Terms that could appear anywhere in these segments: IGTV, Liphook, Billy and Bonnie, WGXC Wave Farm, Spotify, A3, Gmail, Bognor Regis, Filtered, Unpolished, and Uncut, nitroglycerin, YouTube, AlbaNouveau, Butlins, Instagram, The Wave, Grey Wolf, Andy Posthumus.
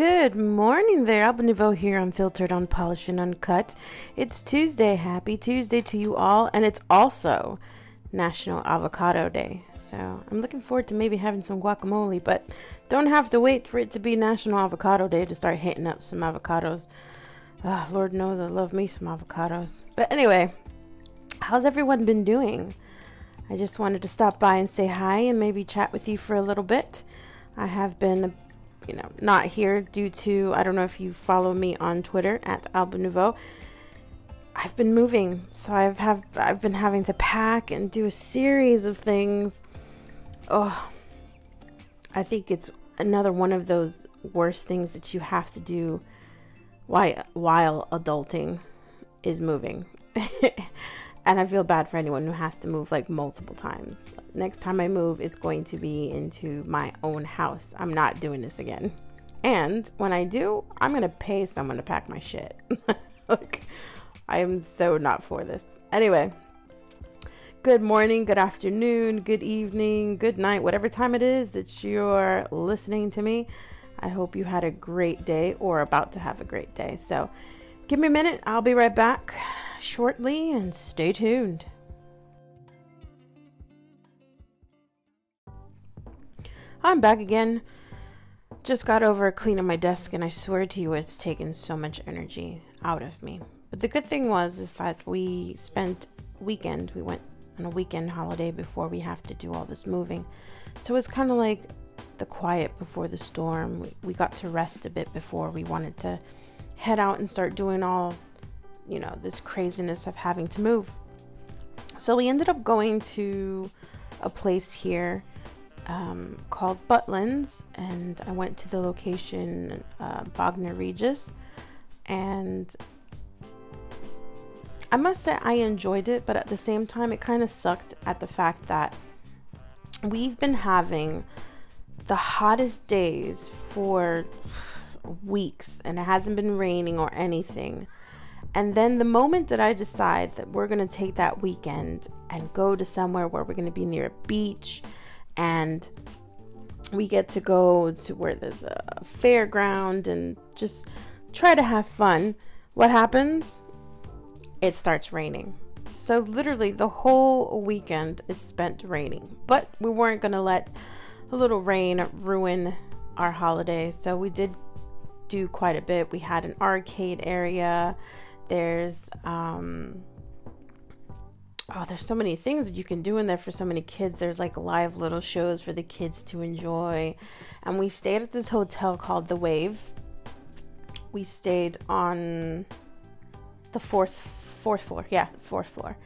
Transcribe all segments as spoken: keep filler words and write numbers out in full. Good morning there, Alba Nouveau here on Filtered, Unpolished, and Uncut. It's Tuesday. Happy Tuesday to you all, and it's also National Avocado Day. So I'm looking forward to maybe having some guacamole, but don't have to wait for it to be National Avocado Day to start hitting up some avocados. Oh, Lord knows I love me some avocados. But anyway, how's everyone been doing? I just wanted to stop by and say hi and maybe chat with you for a little bit. I have been, you know, not here due to, I don't know if you follow me on Twitter at AlbaNouveau. I've been moving, so I've have I've been having to pack and do a series of things. Oh, I think it's another one of those worst things that you have to do while while adulting is moving. And I feel bad for anyone who has to move like multiple times. Next time I move, it's going to be into my own house. I'm not doing this again. And when I do, I'm going to pay someone to pack my shit. Look, I am so not for this. Anyway, good morning, good afternoon, good evening, good night, whatever time it is that you're listening to me. I hope you had a great day or about to have a great day. So give me a minute. I'll be right back shortly, and stay tuned. I'm back again. Just got over cleaning my desk, and I swear to you, it's taken so much energy out of me. But the good thing was is that we spent weekend. We went on a weekend holiday before we have to do all this moving. So it's kind of like the quiet before the storm. We, we got to rest a bit before we wanted to head out and start doing all, you know, this craziness of having to move. So we ended up going to a place here um, called Butlins, and I went to the location uh, Bognor Regis, and I must say I enjoyed it, but at the same time it kind of sucked at the fact that we've been having the hottest days for weeks, and it hasn't been raining or anything. And then the moment that I decide that we're going to take that weekend and go to somewhere where we're going to be near a beach, and we get to go to where there's a fairground and just try to have fun, what happens? It starts raining. So literally the whole weekend it's spent raining. But we weren't going to let a little rain ruin our holiday, so we did do quite a bit. We had an arcade area. There's, um, oh, there's so many things that you can do in there for so many kids. There's like live little shows for the kids to enjoy. And we stayed at this hotel called The Wave. We stayed on the fourth, fourth floor. Yeah, fourth floor.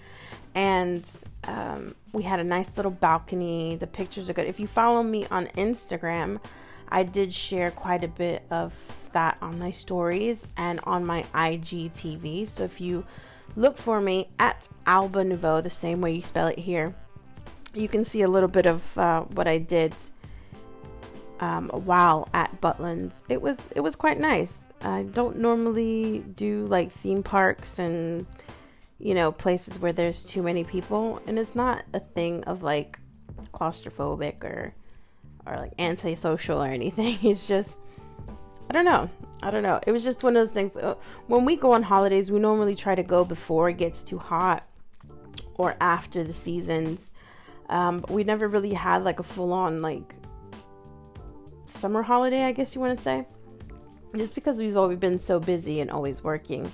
And um, we had a nice little balcony. The pictures are good. If you follow me on Instagram, I did share quite a bit of that on my stories and on my I G T V. So if you look for me at Alba Nouveau, the same way you spell it here, you can see a little bit of uh, what I did um, while at Butlins. It was it was quite nice. I don't normally do like theme parks and, you know, places where there's too many people, and it's not a thing of like claustrophobic or or like antisocial or anything. It's just, I don't know. I don't know. It was just one of those things. When we go on holidays, we normally try to go before it gets too hot or after the seasons. Um, but we never really had like a full on like summer holiday, I guess you want to say, just because we've always been so busy and always working.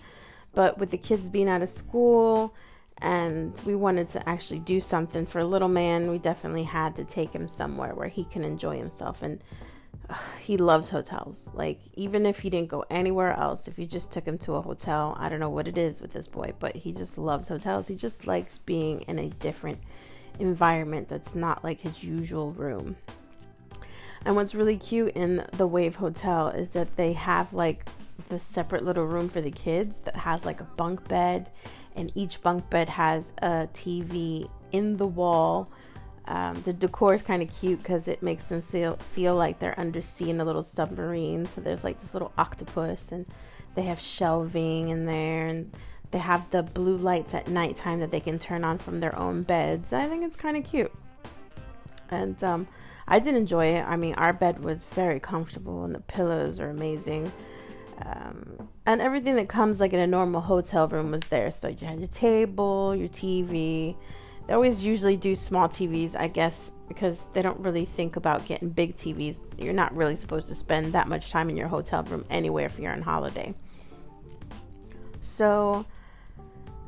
But with the kids being out of school, and we wanted to actually do something for little man, we definitely had to take him somewhere where he can enjoy himself. And uh, he loves hotels. Like, even if he didn't go anywhere else, if you just took him to a hotel, I don't know what it is with this boy, but he just loves hotels. He just likes being in a different environment that's not like his usual room. And what's really cute in the Wave Hotel is that they have like the separate little room for the kids that has like a bunk bed, and each bunk bed has a T V in the wall. Um, the decor is kind of cute because it makes them feel, feel like they're undersea in a little submarine. So there's like this little octopus, and they have shelving in there, and they have the blue lights at nighttime that they can turn on from their own beds. I think it's kind of cute. And um, I did enjoy it. I mean, our bed was very comfortable and the pillows are amazing. Um, and everything that comes like in a normal hotel room was there. So you had your table, your T V. They always usually do small T Vs, I guess, because they don't really think about getting big T Vs. You're not really supposed to spend that much time in your hotel room anywhere if you're on holiday. So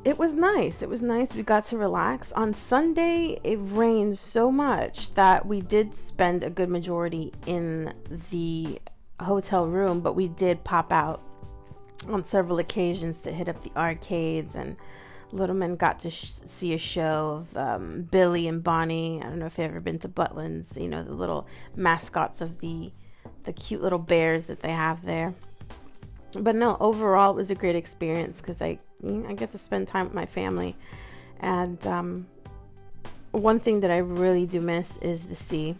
it was nice. It was nice. We got to relax. On Sunday, it rained so much that we did spend a good majority in the hotel room, but we did pop out on several occasions to hit up the arcades, and little men got to sh see a show of um, Billy and Bonnie. I don't know if you've ever been to Butlins, you know, the little mascots of the, the cute little bears that they have there. But no, overall, it was a great experience because I I get to spend time with my family. And um, one thing that I really do miss is the sea.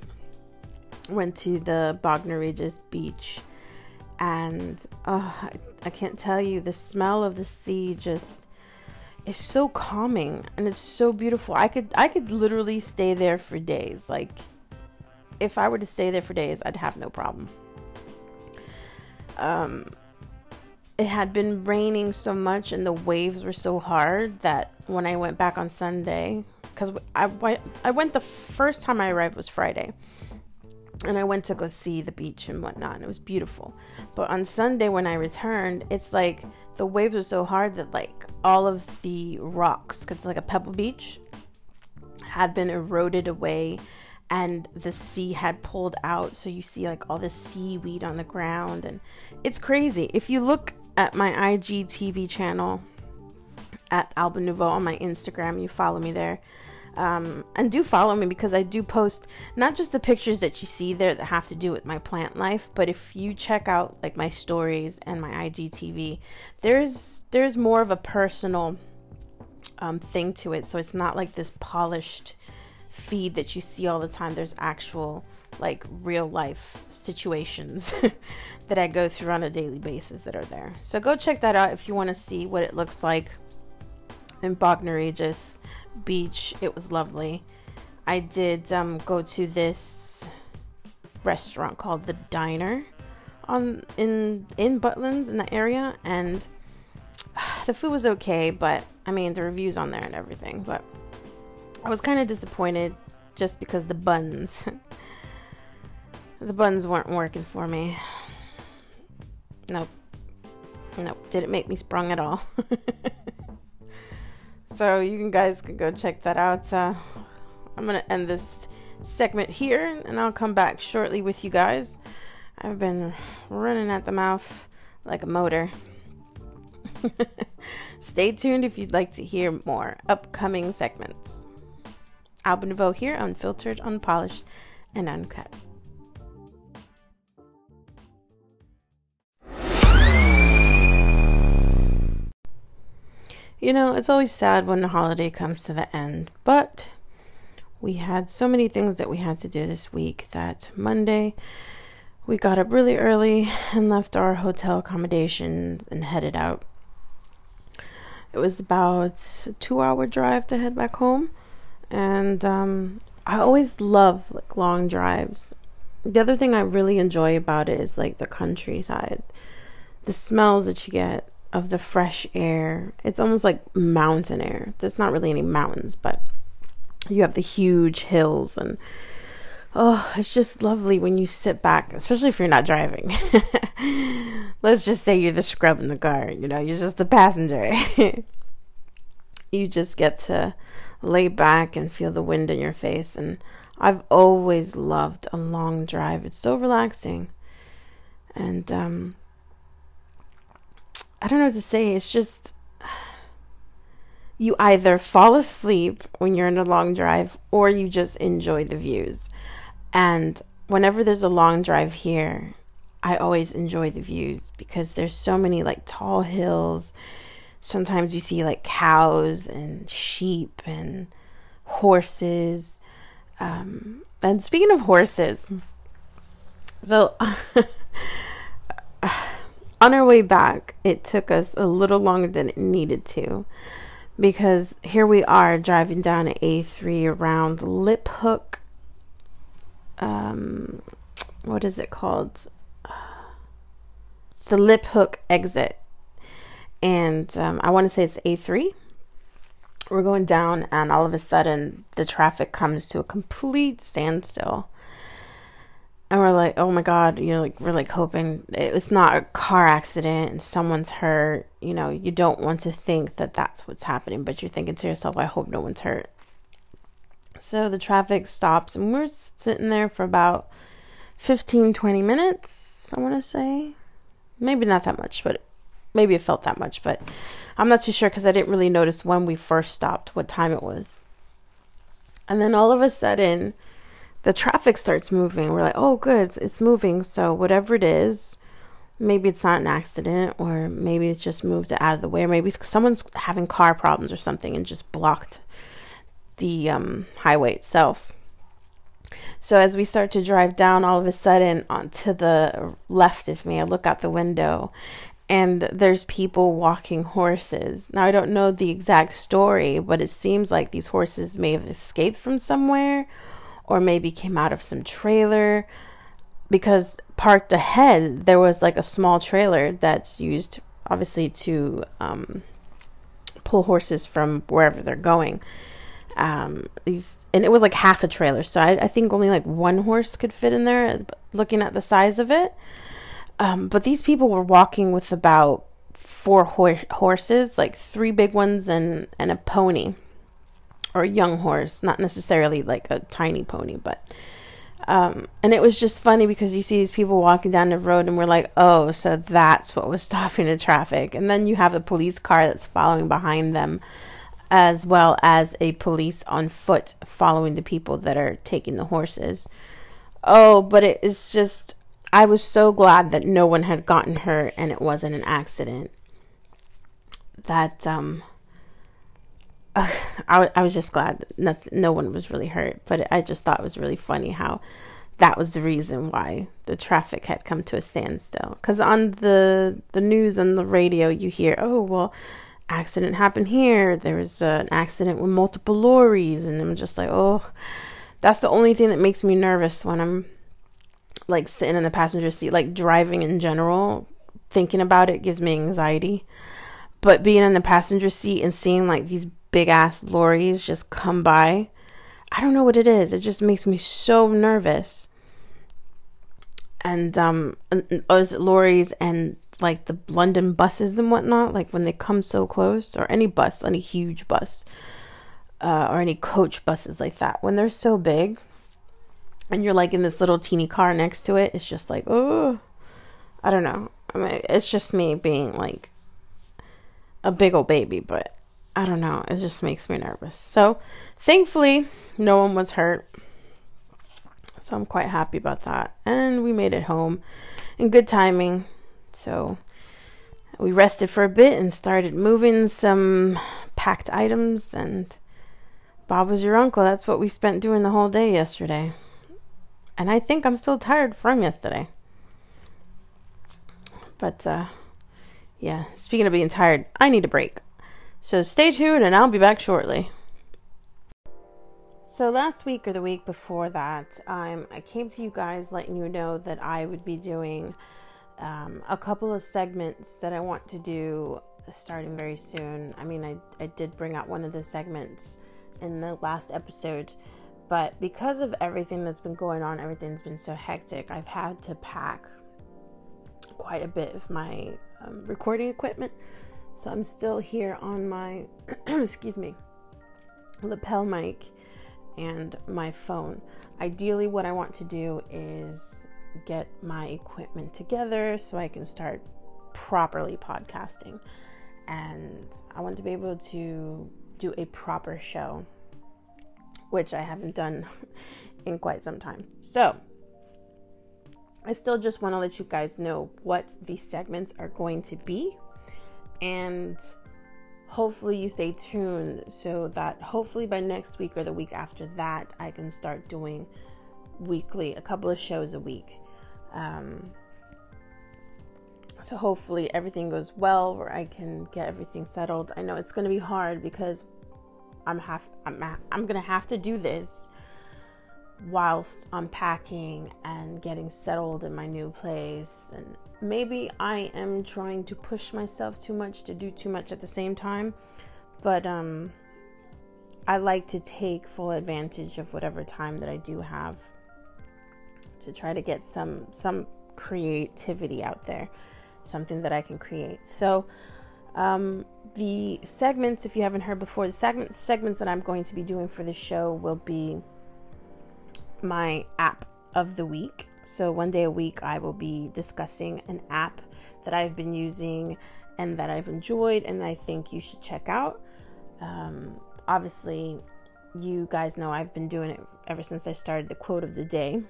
Went to the Bognor Regis beach, and oh, I, I can't tell you, the smell of the sea just is so calming, and it's so beautiful. I could I could literally stay there for days. Like, if I were to stay there for days, I'd have no problem. Um. It had been raining so much and the waves were so hard that when I went back on Sunday, because I, I went the first time I arrived was Friday, and I went to go see the beach and whatnot, and it was beautiful. But on Sunday when I returned, it's like the waves were so hard that like all of the rocks, because it's like a pebble beach, had been eroded away and the sea had pulled out. So you see like all this seaweed on the ground, and it's crazy. If you look at my I G T V channel at Alba Nouveau on my Instagram, you follow me there, um, and do follow me, because I do post not just the pictures that you see there that have to do with my plant life, but if you check out like my stories and my I G T V, there's there's more of a personal um, thing to it. So it's not like this polished feed that you see all the time. There's actual like real life situations that I go through on a daily basis that are there. So go check that out if you want to see what it looks like in Bognor Regis beach. It was lovely. I did um, go to this restaurant called The Diner on in in Butlins, in the area, and uh, the food was okay, but I mean the reviews on there and everything, but I was kind of disappointed just because the buns the buns weren't working for me. Nope. Nope. Didn't make me sprung at all. So you guys can go check that out. Uh, I'm going to end this segment here, and I'll come back shortly with you guys. I've been running at the mouth like a motor. Stay tuned if you'd like to hear more upcoming segments. Alba Nouveau here on Filtered, Unpolished, and Uncut. You know, it's always sad when the holiday comes to the end, but we had so many things that we had to do this week that Monday we got up really early and left our hotel accommodation and headed out. It was about a two hour drive to head back home. And um, I always love like long drives. The other thing I really enjoy about it is like the countryside, the smells that you get of the fresh air. It's almost like mountain air. There's not really any mountains, but you have the huge hills, and oh, it's just lovely when you sit back, especially if you're not driving. Let's just say you're the scrub in the car, you know, you're just the passenger. You just get to lay back and feel the wind in your face. And I've always loved a long drive. It's so relaxing. And um, I don't know what to say. It's just, you either fall asleep when you're in a long drive, or you just enjoy the views. And whenever there's a long drive here, I always enjoy the views, because there's so many like tall hills. Sometimes you see like cows and sheep and horses. Um, and speaking of horses, so on our way back, it took us a little longer than it needed to, because here we are driving down an A three around Liphook, um, what is it called? The Liphook exit. And um, I want to say it's A three. We're going down, and all of a sudden the traffic comes to a complete standstill. And we're like, oh my God, you know, like we're like hoping it was not a car accident and someone's hurt. You know, you don't want to think that that's what's happening, but you're thinking to yourself, I hope no one's hurt. So the traffic stops, and we're sitting there for about fifteen, twenty minutes, I want to say. Maybe not that much, but maybe it felt that much, but I'm not too sure because I didn't really notice when we first stopped what time it was. And then all of a sudden, the traffic starts moving. We're like, oh, good, it's moving. So whatever it is, maybe it's not an accident, or maybe it's just moved out of the way, or maybe someone's having car problems or something and just blocked the um, highway itself. So as we start to drive down, all of a sudden, onto the left of me, I look out the window, and there's people walking horses. Now, I don't know the exact story, but it seems like these horses may have escaped from somewhere, or maybe came out of some trailer, because parked ahead there was like a small trailer that's used obviously to um, pull horses from wherever they're going. Um, these and it was like half a trailer, so I, I think only like one horse could fit in there, looking at the size of it. Um, but these people were walking with about four ho- horses, like three big ones and and a pony. Or a young horse, not necessarily like a tiny pony, but um and it was just funny because you see these people walking down the road and we're like, oh, so that's what was stopping the traffic. And then you have a police car that's following behind them, as well as a police on foot following the people that are taking the horses. Oh, but it is just, I was so glad that no one had gotten hurt and it wasn't an accident. That um Uh, I, I was just glad nothing, no one was really hurt, but I just thought it was really funny how that was the reason why the traffic had come to a standstill. Because on the the news and the radio, you hear, oh, well, accident happened here. There was uh, an accident with multiple lorries, and I'm just like, oh, that's the only thing that makes me nervous when I'm like sitting in the passenger seat, like driving in general. Thinking about it gives me anxiety, but being in the passenger seat and seeing like these big ass lorries just come by, I don't know what it is, it just makes me so nervous. And um is it lorries and like the London buses and whatnot, like when they come so close, or any bus, any huge bus, uh, or any coach buses like that, when they're so big and you're like in this little teeny car next to it, it's just like, oh, I don't know, I mean, it's just me being like a big old baby, but I don't know, it just makes me nervous. So thankfully no one was hurt, so I'm quite happy about that. And we made it home in good timing, so we rested for a bit and started moving some packed items. And Bob was your uncle. That's what we spent doing the whole day yesterday, and I think I'm still tired from yesterday. But uh yeah, speaking of being tired, I need a break. So stay tuned and I'll be back shortly. So last week or the week before that, um, I came to you guys letting you know that I would be doing um, a couple of segments that I want to do starting very soon. I mean, I, I did bring out one of the segments in the last episode, but because of everything that's been going on, everything's been so hectic, I've had to pack quite a bit of my um, recording equipment. So I'm still here on my, excuse me, lapel mic and my phone. Ideally, what I want to do is get my equipment together so I can start properly podcasting. And I want to be able to do a proper show, which I haven't done in quite some time. So I still just want to let you guys know what these segments are going to be. And hopefully you stay tuned so that hopefully by next week or the week after that, I can start doing weekly, a couple of shows a week. Um, so hopefully everything goes well where I can get everything settled. I know it's going to be hard because I'm half, I'm, I'm going to have to do this whilst unpacking and getting settled in my new place. And maybe I am trying to push myself too much to do too much at the same time, but um, I like to take full advantage of whatever time that I do have to try to get some some creativity out there, something that I can create. So um, the segments, if you haven't heard before, the segment, segments that I'm going to be doing for the show will be my app of the week. So one day a week I will be discussing an app that I've been using and that I've enjoyed and I think you should check out. Um, obviously, you guys know I've been doing it ever since I started the quote of the day.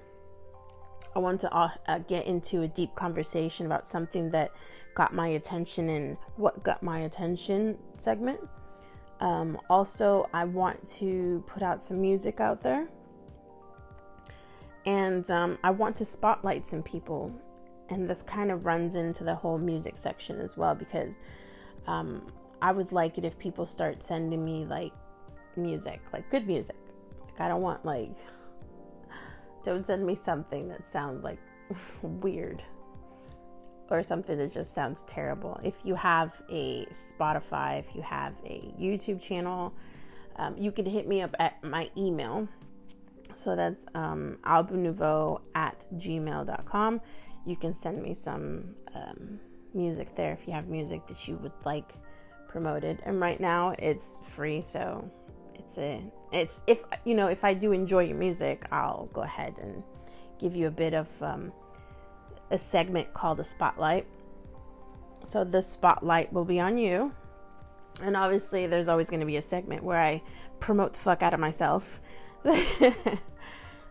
I want to uh, get into a deep conversation about something that got my attention in what got my attention segment. Um, also, I want to put out some music out there. And um, I want to spotlight some people. And this kind of runs into the whole music section as well, because um, I would like it if people start sending me like music, like good music. Like I don't want like... Don't send me something that sounds like weird or something that just sounds terrible. If you have a Spotify, if you have a YouTube channel, um, you can hit me up at my email. So that's um, AlbaNouveau at gmail dot com. You can send me some um, music there if you have music that you would like promoted. And right now it's free, so... It's a, it's if you know if I do enjoy your music, I'll go ahead and give you a bit of um, a segment called the spotlight. So the spotlight will be on you, and obviously there's always going to be a segment where I promote the fuck out of myself.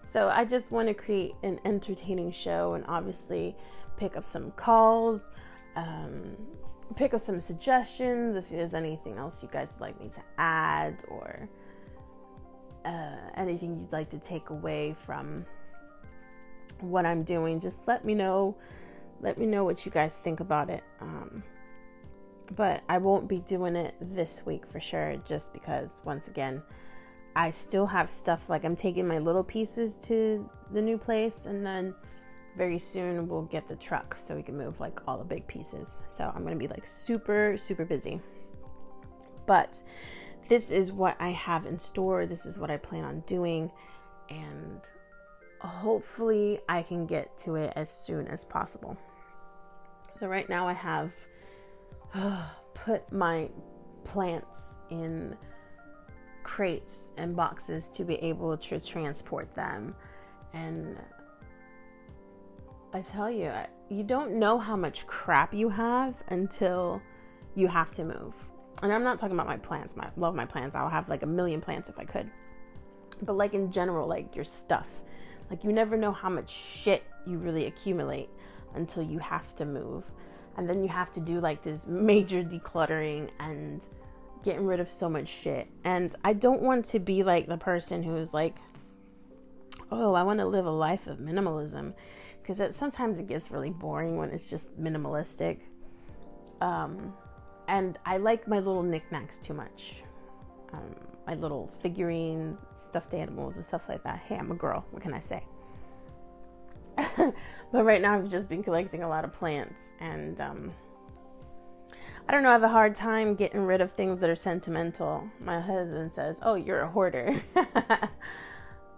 So I just want to create an entertaining show and obviously pick up some calls, um, pick up some suggestions if there's anything else you guys would like me to add or. Uh, anything you'd like to take away from what I'm doing, just let me know. Let me know what you guys think about it. Um, but I won't be doing it this week for sure, just because, once again, I still have stuff. Like, I'm taking my little pieces to the new place, and then very soon we'll get the truck so we can move like all the big pieces. So I'm gonna be like super, super busy. But this is what I have in store. This is what I plan on doing. And hopefully I can get to it as soon as possible. So right now I have uh, put my plants in crates and boxes to be able to transport them. And I tell you, you don't know how much crap you have until you have to move. And I'm not talking about my plants. I love my plants. I'll have like a million plants if I could. But like in general, like your stuff. Like you never know how much shit you really accumulate until you have to move. And then you have to do like this major decluttering and getting rid of so much shit. And I don't want to be like the person who's like, oh, I want to live a life of minimalism. Because it, sometimes it gets really boring when it's just minimalistic. Um... And I like my little knickknacks too much. Um, my little figurines, stuffed animals, and stuff like that. Hey, I'm a girl. What can I say? But right now I've just been collecting a lot of plants. And um, I don't know. I have a hard time getting rid of things that are sentimental. My husband says, oh, you're a hoarder.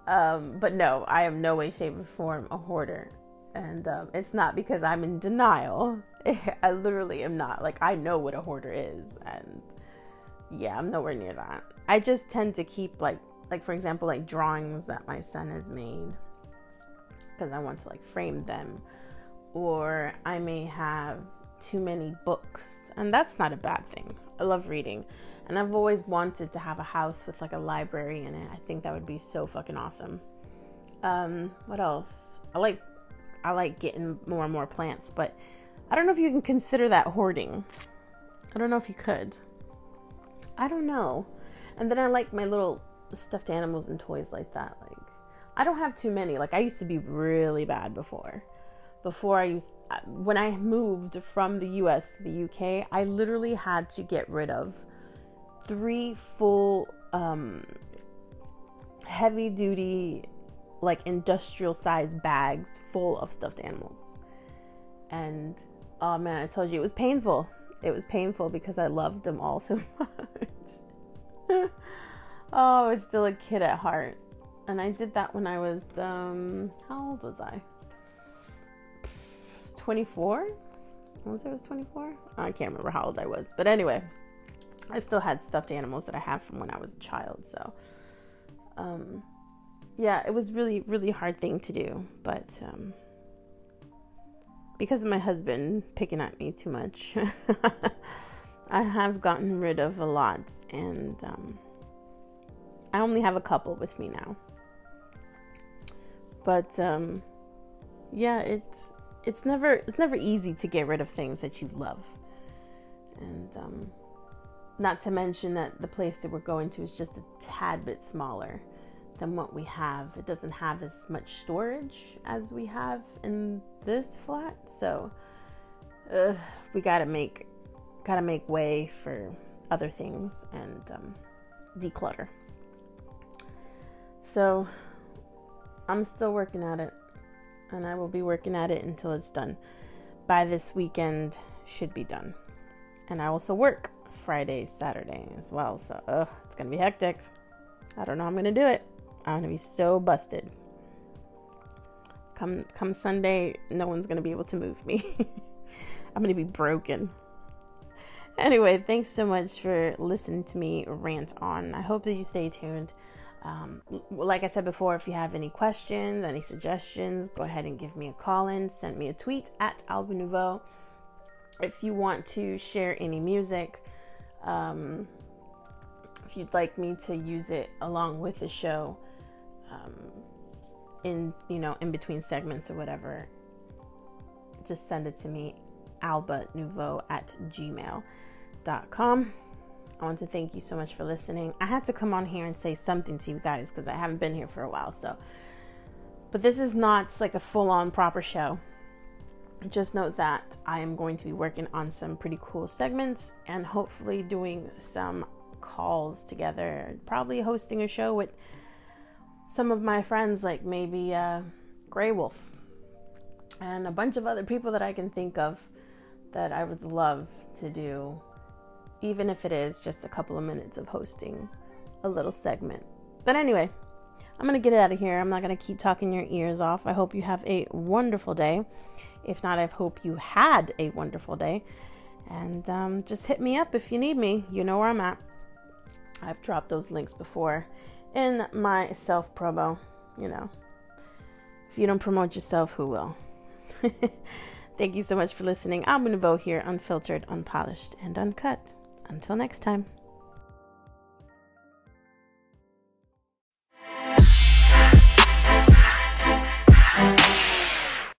um, but no, I am no way, shape, or form a hoarder. And um, it's not because I'm in denial. I literally am not. Like, I know what a hoarder is. And yeah, I'm nowhere near that. I just tend to keep like, like for example, like drawings that my son has made. Because I want to like frame them. Or I may have too many books. And that's not a bad thing. I love reading. And I've always wanted to have a house with like a library in it. I think that would be so fucking awesome. Um, what else? I like... I like getting more and more plants, but I don't know if you can consider that hoarding. I don't know if you could. I don't know. And then I like my little stuffed animals and toys like that. Like, I don't have too many. Like, I used to be really bad before. Before I used, when I moved from the U S to the U K, I literally had to get rid of three full um, heavy-duty like industrial sized bags full of stuffed animals. And oh man, I told you it was painful. It was painful because I loved them all so much. Oh, I was still a kid at heart. And I did that when I was, um, how old was I? twenty-four? Was I was twenty-four? I can't remember how old I was. But anyway, I still had stuffed animals that I had from when I was a child. So, um, yeah, it was really, really hard thing to do. But um, because of my husband picking at me too much, I have gotten rid of a lot. And um, I only have a couple with me now. But um, yeah, it's... It's never it's never easy to get rid of things that you love. And um, not to mention that the place that we're going to is just a tad bit smaller than what we have. It doesn't have as much storage as we have in this flat. So uh, we gotta make gotta make way for other things and um, declutter. So I'm still working at it. And I will be working at it until it's done. By this weekend, should be done. And I also work Friday, Saturday as well. So, ugh, it's going to be hectic. I don't know how I'm going to do it. I'm going to be so busted. Come, come Sunday, no one's going to be able to move me. I'm going to be broken. Anyway, thanks so much for listening to me rant on. I hope that you stay tuned. Um, like I said before, if you have any questions, any suggestions, go ahead and give me a call in. Send me a tweet at AlbaNouveau. If you want to share any music, um, if you'd like me to use it along with the show, um, in, you know, in between segments or whatever, just send it to me, alba nouveau at gmail dot com. I want to thank you so much for listening. I had to come on here and say something to you guys because I haven't been here for a while. So, but this is not like a full-on proper show. Just note that I am going to be working on some pretty cool segments and hopefully doing some calls together. Probably hosting a show with some of my friends, like maybe uh, Grey Wolf and a bunch of other people that I can think of that I would love to do. Even if it is just a couple of minutes of hosting a little segment. But anyway, I'm going to get out of here. I'm not going to keep talking your ears off. I hope you have a wonderful day. If not, I hope you had a wonderful day. And um, just hit me up if you need me. You know where I'm at. I've dropped those links before in my self-promo. You know, if you don't promote yourself, who will? Thank you so much for listening. I'm AlbaNouveau here, unfiltered, unpolished, and uncut. Until next time.